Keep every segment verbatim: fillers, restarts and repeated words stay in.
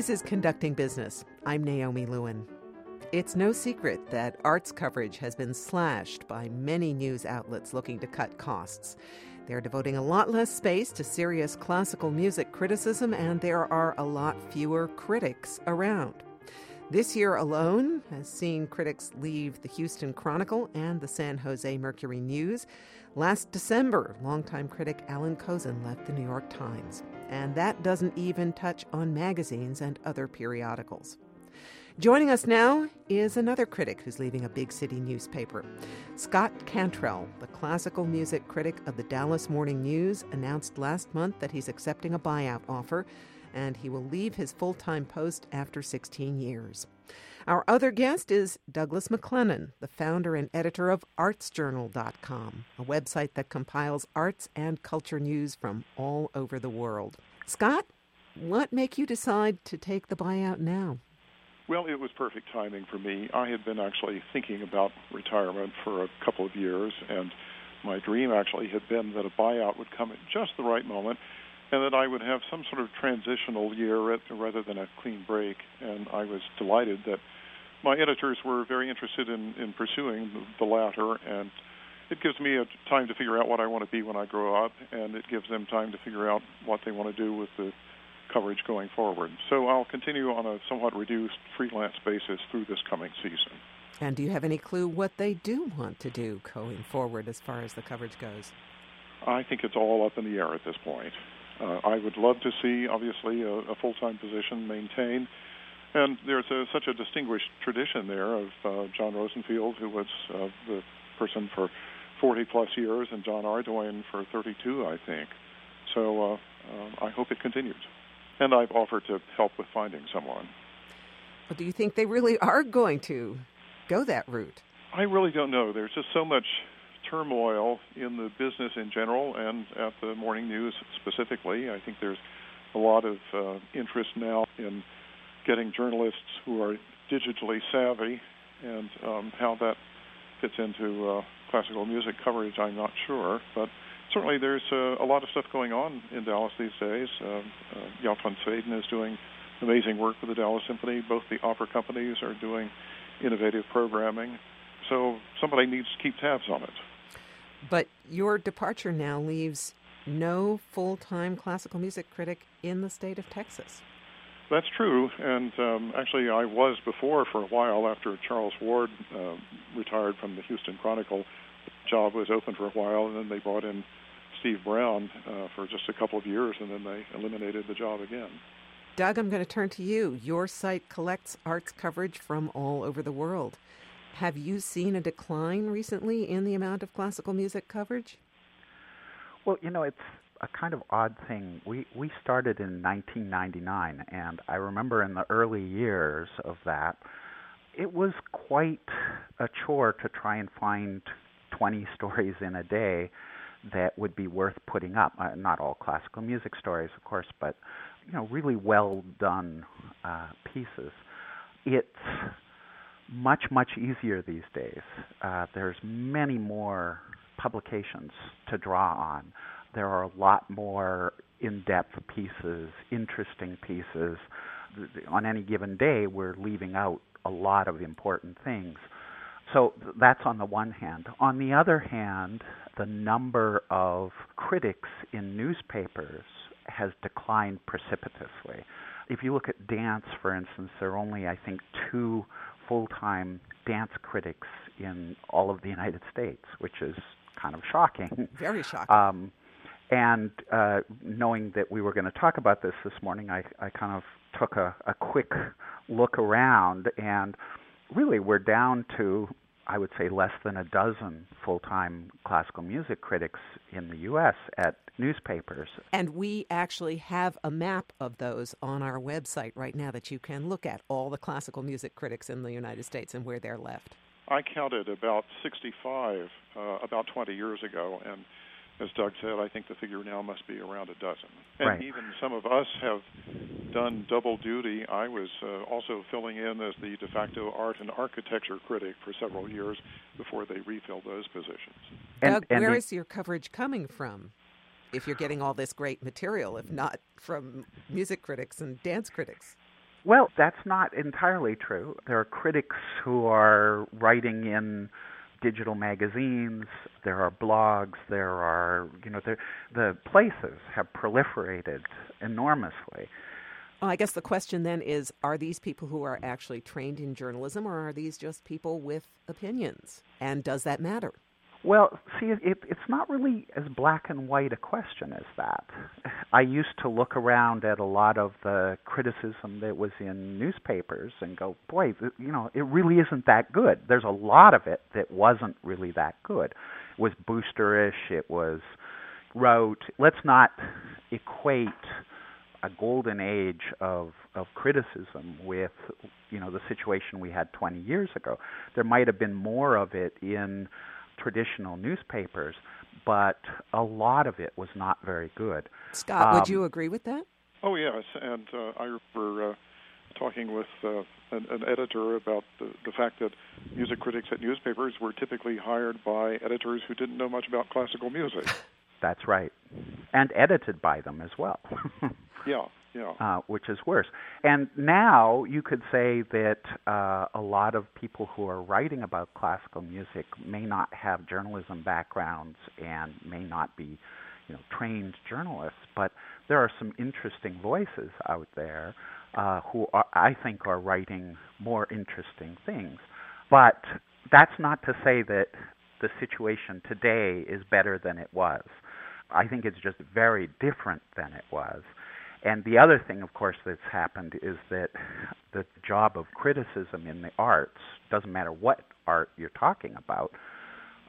This is Conducting Business. I'm Naomi Lewin. It's no secret that arts coverage has been slashed by many news outlets looking to cut costs. They're devoting a lot less space to serious classical music criticism, and there are a lot fewer critics around. This year alone has seen critics leave the Houston Chronicle and the San Jose Mercury News. Last December, longtime critic Allan Kozinn left the New York Times. And that doesn't even touch on magazines and other periodicals. Joining us now is another critic who's leaving a big city newspaper. Scott Cantrell, the classical music critic of the Dallas Morning News, announced last month that he's accepting a buyout offer, and he will leave his full-time post after sixteen years. Our other guest is Douglas McLennan, the founder and editor of Arts Journal dot com, a website that compiles arts and culture news from all over the world. Scott, what made you decide to take the buyout now? Well, it was perfect timing for me. I had been actually thinking about retirement for a couple of years, and my dream actually had been that a buyout would come at just the right moment and that I would have some sort of transitional year rather than a clean break. And I was delighted that my editors were very interested in, in pursuing the latter, and it gives me a time to figure out what I want to be when I grow up, and it gives them time to figure out what they want to do with the coverage going forward. So I'll continue on a somewhat reduced freelance basis through this coming season. And do you have any clue what they do want to do going forward as far as the coverage goes? I think it's all up in the air at this point. Uh, I would love to see, obviously, a, a full-time position maintained. And there's a, such a distinguished tradition there of uh, John Rosenfield, who was uh, the person for forty-plus years, and John Ardoin for thirty-two, I think. So uh, uh, I hope it continues. And I've offered to help with finding someone. Well, do you think they really are going to go that route? I really don't know. There's just so much turmoil in the business in general and at the morning news specifically. I think there's a lot of uh, interest now in getting journalists who are digitally savvy, and um, how that fits into uh, classical music coverage, I'm not sure. But certainly, there's uh, a lot of stuff going on in Dallas these days. Uh, uh, Jalpan is doing amazing work with the Dallas Symphony. Both the opera companies are doing innovative programming. So somebody needs to keep tabs on it. But your departure now leaves no full-time classical music critic in the state of Texas. That's true. And um, actually, I was before for a while. After Charles Ward uh, retired from the Houston Chronicle, the job was open for a while, and then they brought in Steve Brown uh, for just a couple of years, and then they eliminated the job again. Doug, I'm going to turn to you. Your site collects arts coverage from all over the world. Have you seen a decline recently in the amount of classical music coverage? Well, you know, it's a kind of odd thing. We we started in nineteen ninety-nine, and I remember in the early years of that, it was quite a chore to try and find twenty stories in a day that would be worth putting up. Uh, not all classical music stories, of course, but, you know, really well-done uh, pieces. It's much, much easier these days. Uh, there's many more publications to draw on. There are a lot more in-depth pieces, interesting pieces. On any given day, we're leaving out a lot of important things. So that's on the one hand. On the other hand, the number of critics in newspapers has declined precipitously. If you look at dance, for instance, there are only, I think, two full-time dance critics in all of the United States, which is kind of shocking. Very shocking. Um, and uh, knowing that we were going to talk about this this morning, I, I kind of took a, a quick look around, and really we're down to, I would say, less than a dozen full-time classical music critics in the U S at newspapers. And we actually have a map of those on our website right now that you can look at, all the classical music critics in the United States and where they're left. I counted about sixty-five uh, about twenty years ago, and as Doug said, I think the figure now must be around a dozen. And right. Even some of us have done double duty. I was uh, also filling in as the de facto art and architecture critic for several years before they refilled those positions. And, Doug, and where the, is your coverage coming from if you're getting all this great material, if not from music critics and dance critics? Well, that's not entirely true. There are critics who are writing in digital magazines, there are blogs, there are, you know, there, the places have proliferated enormously. Well, I guess the question then is, are these people who are actually trained in journalism, or are these just people with opinions? And does that matter? Well, see, it, it's not really as black and white a question as that. I used to look around at a lot of the criticism that was in newspapers and go, boy, you know, it really isn't that good. There's a lot of it that wasn't really that good. It was boosterish. It was rote. Let's not equate a golden age of, of criticism with, you know, the situation we had twenty years ago. There might have been more of it in traditional newspapers, but a lot of it was not very good. Scott, um, would you agree with that? Oh, yes, and uh, I remember uh, talking with uh, an, an editor about the, the fact that music critics at newspapers were typically hired by editors who didn't know much about classical music. That's right, and edited by them as well. yeah, yeah. Uh, which is worse. And now you could say that uh, a lot of people who are writing about classical music may not have journalism backgrounds and may not be, you know, trained journalists. But there are some interesting voices out there uh, who are, I think, are writing more interesting things. But that's not to say that the situation today is better than it was. I think it's just very different than it was. And the other thing, of course, that's happened is that the job of criticism in the arts, doesn't matter what art you're talking about,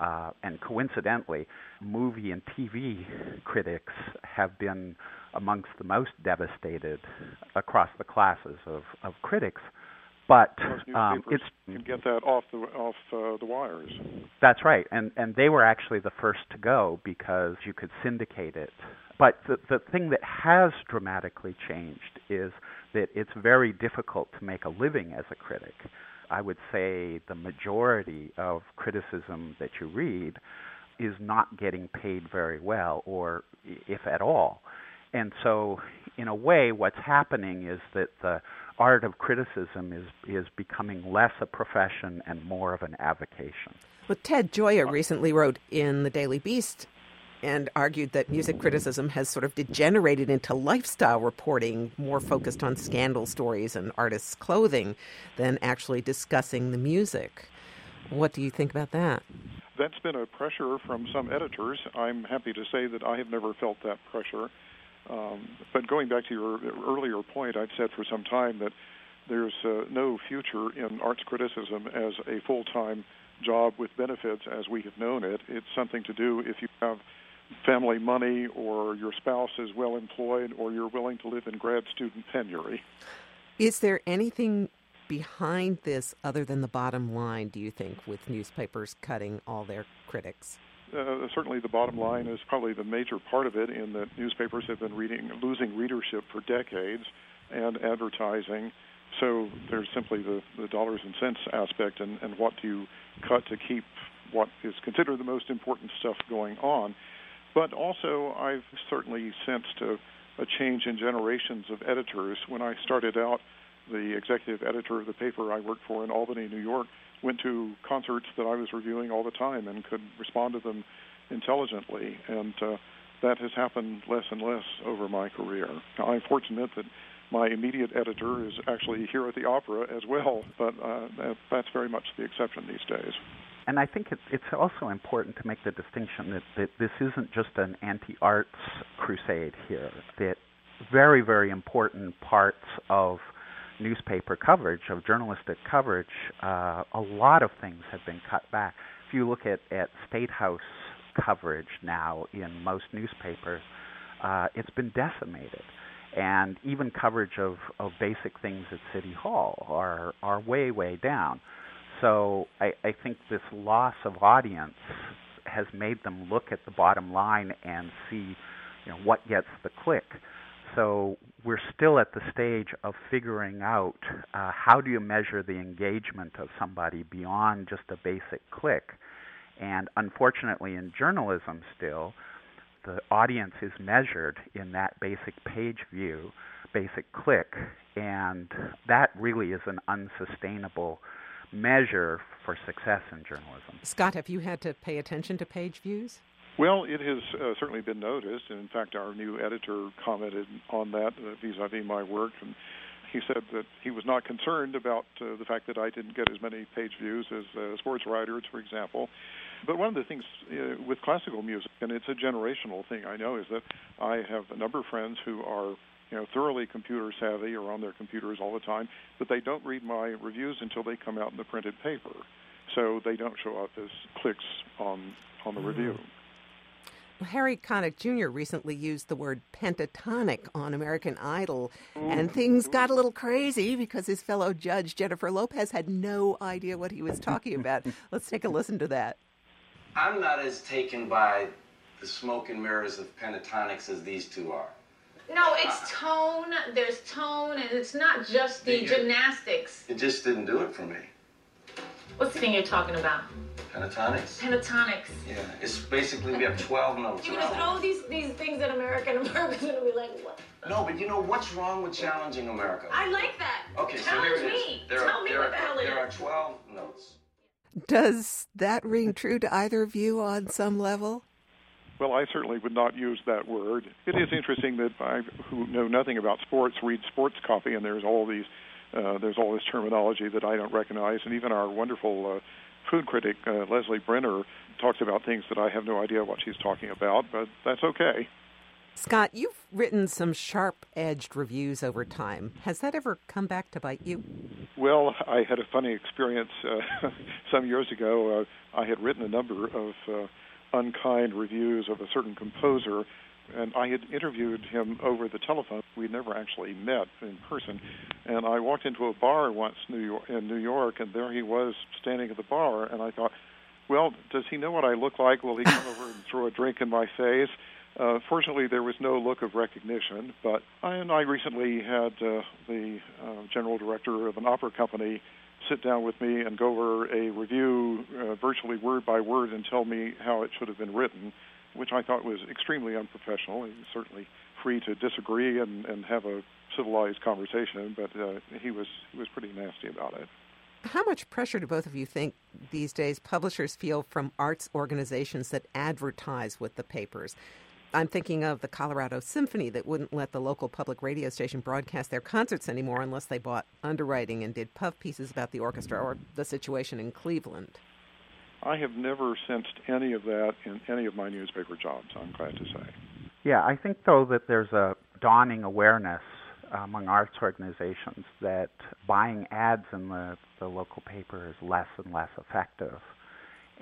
uh, and coincidentally, movie and T V critics have been amongst the most devastated across the classes of, of critics. But um, it's can get that off the off uh, the wires. That's right, and and they were actually the first to go because you could syndicate it. But the the thing that has dramatically changed is that it's very difficult to make a living as a critic. I would say the majority of criticism that you read is not getting paid very well, or if at all. And so, in a way, what's happening is that the art of criticism is is becoming less a profession and more of an avocation. Well, Ted Gioia recently wrote in the Daily Beast and argued that music criticism has sort of degenerated into lifestyle reporting, more focused on scandal stories and artists' clothing than actually discussing the music. What do you think about that? That's been a pressure from some editors. I'm happy to say that I have never felt that pressure. Um, but going back to your earlier point, I've said for some time that there's uh, no future in arts criticism as a full-time job with benefits as we have known it. It's something to do if you have family money or your spouse is well employed or you're willing to live in grad student penury. Is there anything behind this other than the bottom line, do you think, with newspapers cutting all their critics? Uh, certainly the bottom line is probably the major part of it, in that newspapers have been reading, losing readership for decades, and advertising. So there's simply the, the dollars and cents aspect, and, and what do you cut to keep what is considered the most important stuff going on. But also I've certainly sensed a, a change in generations of editors. When I started out, the executive editor of the paper I worked for in Albany, New York, went to concerts that I was reviewing all the time and could respond to them intelligently. And uh, that has happened less and less over my career. I'm fortunate that my immediate editor is actually here at the opera as well, but uh, that's very much the exception these days. And I think it's also important to make the distinction that, that this isn't just an anti-arts crusade here, that very, very important parts of newspaper coverage, of journalistic coverage, uh, a lot of things have been cut back. If you look at, at State House coverage now in most newspapers, uh, it's been decimated. And even coverage of, of basic things at City Hall are, are way, way down. So I, I think this loss of audience has made them look at the bottom line and see, you know, what gets the click. So we're still at the stage of figuring out uh, how do you measure the engagement of somebody beyond just a basic click. And unfortunately in journalism still, the audience is measured in that basic page view basic click, and that really is an unsustainable measure for success in journalism. Scott, have you had to pay attention to page views? Well, it has uh, certainly been noticed, and in fact our new editor commented on that uh, vis-a-vis my work, and he said that he was not concerned about uh, the fact that I didn't get as many page views as uh, sports writers, for example. But one of the things uh, with classical music, and it's a generational thing, I know, is that I have a number of friends who are, you know, thoroughly computer savvy or on their computers all the time, but they don't read my reviews until they come out in the printed paper. So they don't show up as clicks on, on the mm. review. Well, Harry Connick Junior recently used the word pentatonic on American Idol, Ooh. and things got a little crazy because his fellow judge, Jennifer Lopez, had no idea what he was talking about. Let's take a listen to that. I'm not as taken by the smoke and mirrors of pentatonics as these two are. No, it's tone. There's tone, and it's not just the gymnastics. It just didn't do it for me. What's the thing you're talking about? Pentatonics. Pentatonics. Yeah, it's basically we have twelve notes. You're gonna throw these these things at America, and America's gonna be like, what? No, but you know what's wrong with challenging America? I like that. Okay, challenge so here it is. Me. There Tell are, me there what the hell it is. There are twelve notes. Does that ring true to either of you on some level? Well, I certainly would not use that word. It is interesting that I, who know nothing about sports, read sports copy, and there's all these, uh, there's all this terminology that I don't recognize. And even our wonderful uh, food critic uh, Leslie Brenner talks about things that I have no idea what she's talking about, but that's okay. Scott, you've written some sharp-edged reviews over time. Has that ever come back to bite you? Well, I had a funny experience uh, some years ago. Uh, I had written a number of uh, unkind reviews of a certain composer, and I had interviewed him over the telephone. We never actually met in person. And I walked into a bar once New York, in New York, and there he was standing at the bar, and I thought, well, does he know what I look like? Will he come over and throw a drink in my face? Uh, fortunately, there was no look of recognition, but I and I recently had uh, the uh, general director of an opera company sit down with me and go over a review uh, virtually word by word and tell me how it should have been written, which I thought was extremely unprofessional. He was certainly free to disagree and, and have a civilized conversation, but uh, he was he was pretty nasty about it. How much pressure do both of you think these days publishers feel from arts organizations that advertise with the papers? I'm thinking of the Colorado Symphony that wouldn't let the local public radio station broadcast their concerts anymore unless they bought underwriting and did puff pieces about the orchestra, or the situation in Cleveland. I have never sensed any of that in any of my newspaper jobs, I'm glad to say. Yeah, I think, though, that there's a dawning awareness among arts organizations that buying ads in the, the local paper is less and less effective,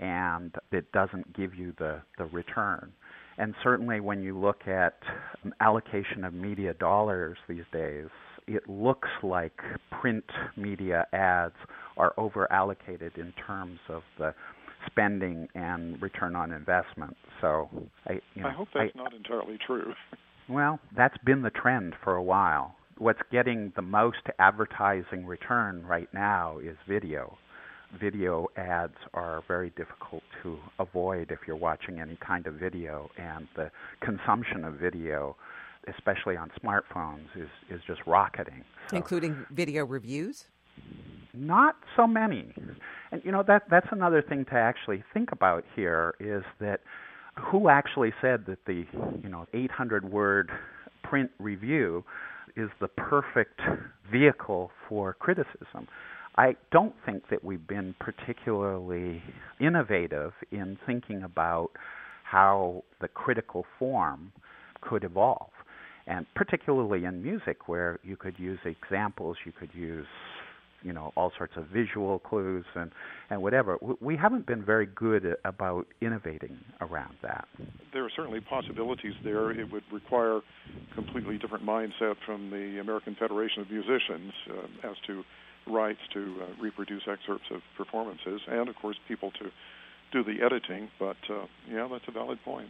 and it doesn't give you the, the return. And certainly when you look at allocation of media dollars these days, it looks like print media ads are over-allocated in terms of the spending and return on investment. So I, you know, I hope that's I, not entirely true. Well, that's been the trend for a while. What's getting the most advertising return right now is video. Video ads are very difficult to avoid if you're watching any kind of video, and the consumption of video, especially on smartphones, is, is just rocketing. So, including video reviews? Not so many. And, you know, that that's another thing to actually think about here is that who actually said that the, you know, eight hundred word print review is the perfect vehicle for criticism? I don't think that we've been particularly innovative in thinking about how the critical form could evolve, and particularly in music where you could use examples, you could use, you know, all sorts of visual clues and, and whatever. We haven't been very good about innovating around that. There are certainly possibilities there. It would require a completely different mindset from the American Federation of Musicians uh, as to rights to uh, reproduce excerpts of performances, and, of course, people to do the editing. But, uh, yeah, that's a valid point.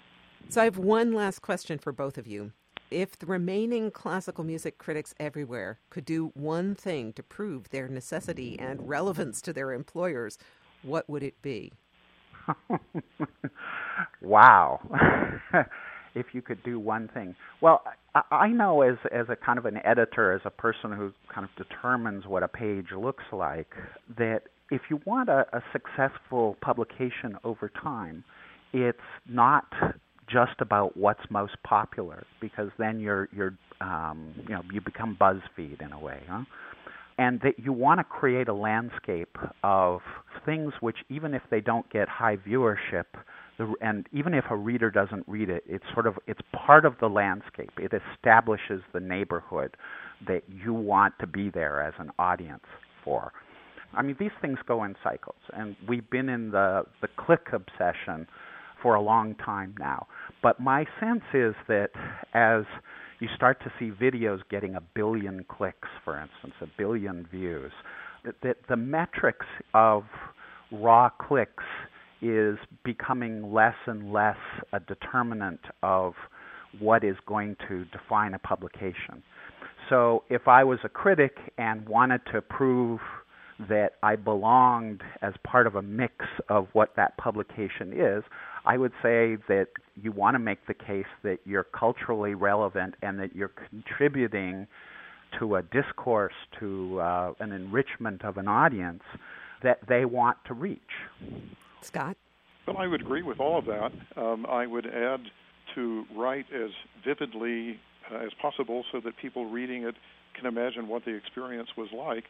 So I have one last question for both of you. If the remaining classical music critics everywhere could do one thing to prove their necessity and relevance to their employers, what would it be? Wow. if you could do one thing. Well, I, I know as as a kind of an editor, as a person who kind of determines what a page looks like, that if you want a, a successful publication over time, it's not just about what's most popular, because then you're you're um, you know you become BuzzFeed in a way, huh? And that you want to create a landscape of things which, even if they don't get high viewership, the, and even if a reader doesn't read it, it's sort of it's part of the landscape. It establishes the neighborhood that you want to be there as an audience for. I mean, these things go in cycles, and we've been in the, the click obsession for a long time now. But my sense is that as you start to see videos getting a billion clicks, for instance, a billion views, that, that the metrics of raw clicks is becoming less and less a determinant of what is going to define a publication. So if I was a critic and wanted to prove that I belonged as part of a mix of what that publication is, I would say that you want to make the case that you're culturally relevant and that you're contributing to a discourse, to uh, an enrichment of an audience that they want to reach. Scott? Well, I would agree with all of that. Um, I would add to write as vividly uh, as possible so that people reading it can imagine what the experience was like,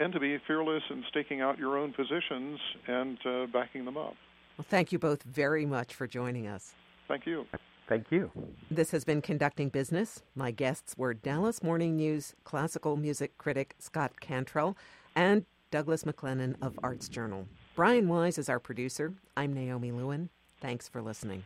and to be fearless in staking out your own positions and uh, backing them up. Well, thank you both very much for joining us. Thank you. Thank you. This has been Conducting Business. My guests were Dallas Morning News classical music critic Scott Cantrell and Douglas McLennan of Arts Journal. Brian Wise is our producer. I'm Naomi Lewin. Thanks for listening.